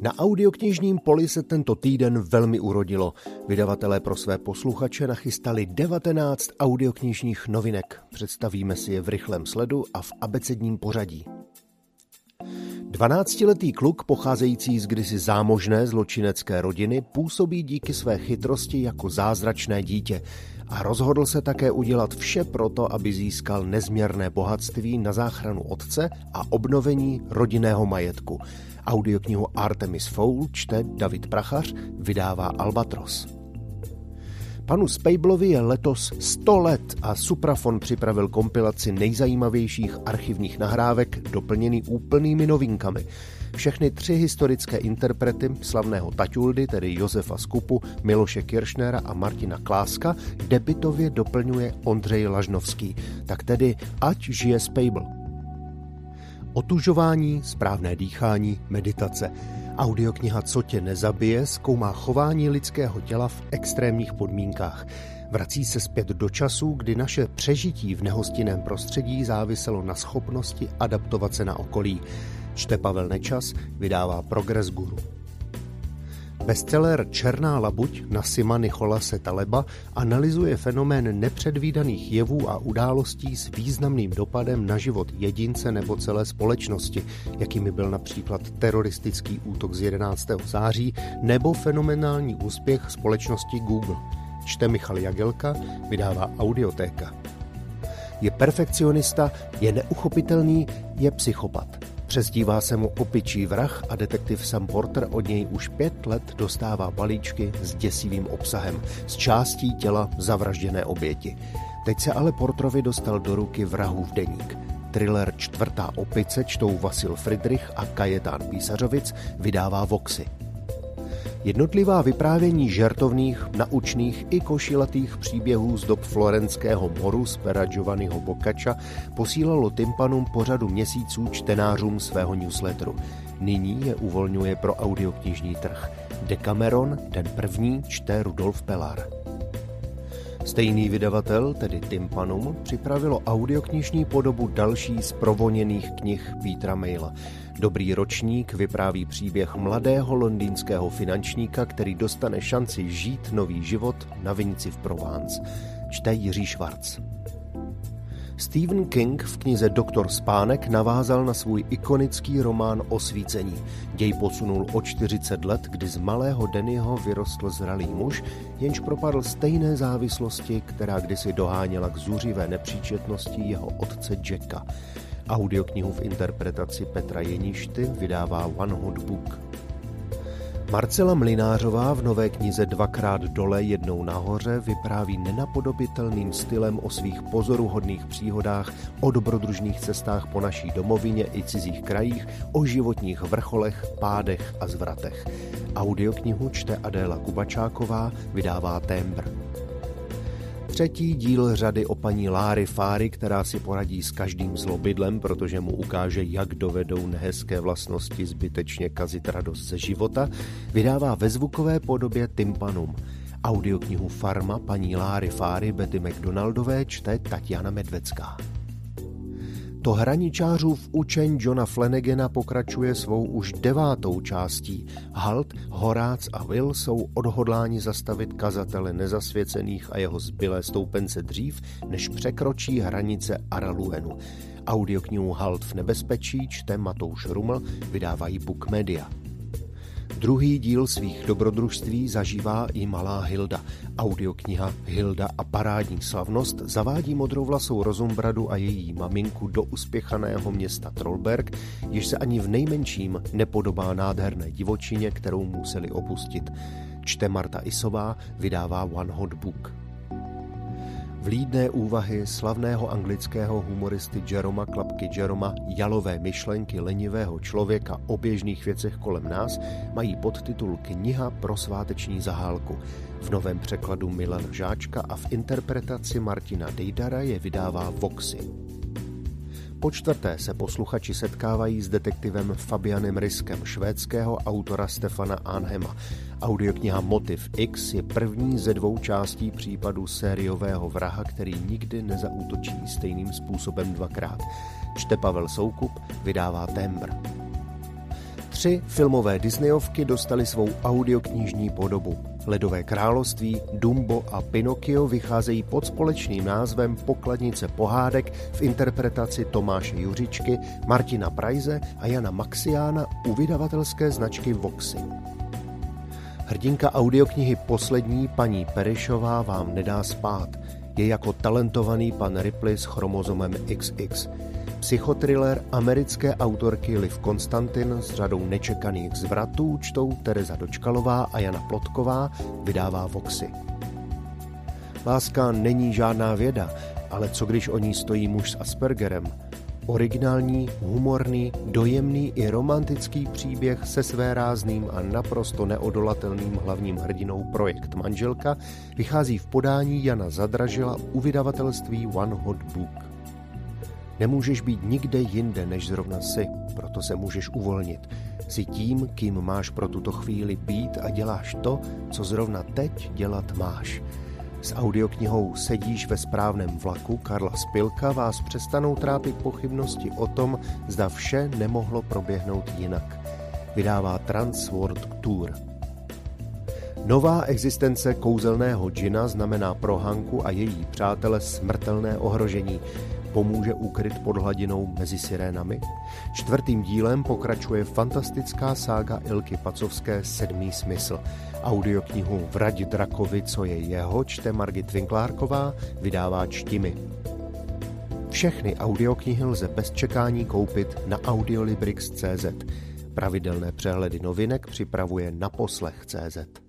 Na audioknižním poli se tento týden velmi urodilo. Vydavatelé pro své posluchače nachystali 19 audioknižních novinek. Představíme si je v rychlém sledu a v abecedním pořadí. 12-letý kluk pocházející z kdysi zámožné zločinecké rodiny působí díky své chytrosti jako zázračné dítě a rozhodl se také udělat vše proto, aby získal nezměrné bohatství na záchranu otce a obnovení rodinného majetku. Audioknihu Artemis Fowl čte David Prachař, vydává Albatros. Panu Spejblovi je letos 100 let a Suprafon připravil kompilaci nejzajímavějších archivních nahrávek doplněný úplnými novinkami. Všechny 3 historické interprety slavného Taťuldy, tedy Josefa Skupu, Miloše Kiršnera a Martina Kláska, debitově doplňuje Ondřej Lažnovský. Tak tedy ať žije Spejbl. Otužování, správné dýchání, meditace. Audiokniha Co tě nezabije zkoumá chování lidského těla v extrémních podmínkách. Vrací se zpět do času, kdy naše přežití v nehostinném prostředí záviselo na schopnosti adaptovat se na okolí. Čte Pavel Nečas, vydává Progress Guru. Bestseller Černá labuť Nassima Nicholase Taleba analyzuje fenomén nepředvídaných jevů a událostí s významným dopadem na život jedince nebo celé společnosti, jakými byl například teroristický útok z 11. září nebo fenomenální úspěch společnosti Google. Čte Michal Jagelka, vydává Audiotéka. Je perfekcionista, je neuchopitelný, je psychopat. Přezdívá se mu opičí vrah a detektiv Sam Porter od něj už 5 let dostává balíčky s děsivým obsahem, z částí těla zavražděné oběti. Teď se ale Porterovi dostal do ruky Vrahův deník. Thriller Čtvrtá opice čtou Vasil Friedrich a Kajetán Písařovic, vydává Voxy. Jednotlivá vyprávění žertovných, naučných i košilatých příběhů z dob florenského moru z pera Giovanniho Boccaccia posílalo Tympanum po řadu měsíců čtenářům svého newsletteru. Nyní je uvolňuje pro audioknižní trh. Dekameron, den první, čte Rudolf Pellar. Stejný vydavatel, tedy Tympanum, připravilo audioknižní podobu další z provoněných knih Petra Maila. Dobrý ročník vypráví příběh mladého londýnského finančníka, který dostane šanci žít nový život na vinici v Provence. Čte Jiří Švarc. Stephen King v knize Doktor spánek navázal na svůj ikonický román Osvícení. Děj posunul o 40 let, kdy z malého Dannyho vyrostl zralý muž, jenž propadl stejné závislosti, která kdysi doháněla k zuřivé nepříčetnosti jeho otce Jacka. Audioknihu v interpretaci Petra Jeníšty vydává One Hot Book. Marcela Mlinářová v nové knize 2x dole, 1 nahoře vypráví nenapodobitelným stylem o svých pozoruhodných příhodách, o dobrodružných cestách po naší domovině i cizích krajích, o životních vrcholech, pádech a zvratech. Audioknihu čte Adéla Kubačáková, vydává Tembr. 3. díl řady o paní Láry Fáry, která si poradí s každým zlobidlem, protože mu ukáže, jak dovedou nehezké vlastnosti zbytečně kazit radost ze života, vydává ve zvukové podobě Tympanum. Audioknihu Farma paní Láry Fáry Betty McDonaldové čte Tatiana Medvecká. To hraničářův učeň Johna Flanagana pokračuje svou už 9. částí. Halt, Horác a Will jsou odhodláni zastavit kazatele nezasvěcených a jeho zbylé stoupence dřív, než překročí hranice Araluenu. Audioknihu Halt v nebezpečí čte Matouš Ruml, vydávají Book Media. 2. díl svých dobrodružství zažívá i malá Hilda. Audiokniha Hilda a parádní slavnost zavádí modrovlasou Rozumbradu a její maminku do uspěchaného města Trollberg, jež se ani v nejmenším nepodobá nádherné divočině, kterou museli opustit. Čte Marta Isová, vydává One Hot Book. Vlídné úvahy slavného anglického humoristy Jeroma Klapky Jeroma Jalové myšlenky lenivého člověka o běžných věcech kolem nás mají podtitul Kniha pro sváteční zahálku. V novém překladu Milana Žáčka a v interpretaci Martina Dejdara je vydává Voxy. 4. se posluchači setkávají s detektivem Fabianem Riskem, švédského autora Stefana Anhema. Audiokniha Motiv X je první ze 2 částí případu sériového vraha, který nikdy nezaútočí stejným způsobem 2x. Čte Pavel Soukup, vydává Tembr. Tři filmové Disneyovky dostaly svou audioknižní podobu. Ledové království, Dumbo a Pinocchio vycházejí pod společným názvem Pokladnice pohádek v interpretaci Tomáše Juřičky, Martina Prajze a Jana Maxiána u vydavatelské značky Voxy. Hrdinka audioknihy Poslední, paní Perešová, vám nedá spát. Je jako talentovaný pan Ripley s chromozomem XX. Psychotriller americké autorky Liv Konstantin s řadou nečekaných zvratů čtou Tereza Dočkalová a Jana Plotková, vydává Voxy. Láska není žádná věda, ale co když o ní stojí muž s Aspergerem? Originální, humorný, dojemný i romantický příběh se svérázným a naprosto neodolatelným hlavním hrdinou Projekt manželka vychází v podání Jana Zadražila u vydavatelství One Hot Book. Nemůžeš být nikde jinde než zrovna si, proto se můžeš uvolnit. Jsi tím, kým máš pro tuto chvíli být a děláš to, co zrovna teď dělat máš. S audioknihou Sedíš ve správném vlaku Karla Spilka vás přestanou trápit pochybnosti o tom, zda vše nemohlo proběhnout jinak. Vydává Transworld Tour. Nová existence kouzelného džina znamená pro Hanku a její přátele smrtelné ohrožení. Pomůže ukryt pod hladinou mezi sirénami? Čtvrtým dílem pokračuje fantastická sága Ilky Pacovské Sedmý smysl. Audioknihu Vrať drakovi, co je jeho, čte Margit Vinklárková, vydává Čtimi. Všechny audioknihy lze bez čekání koupit na audiolibrix.cz. Pravidelné přehledy novinek připravuje na poslech.cz.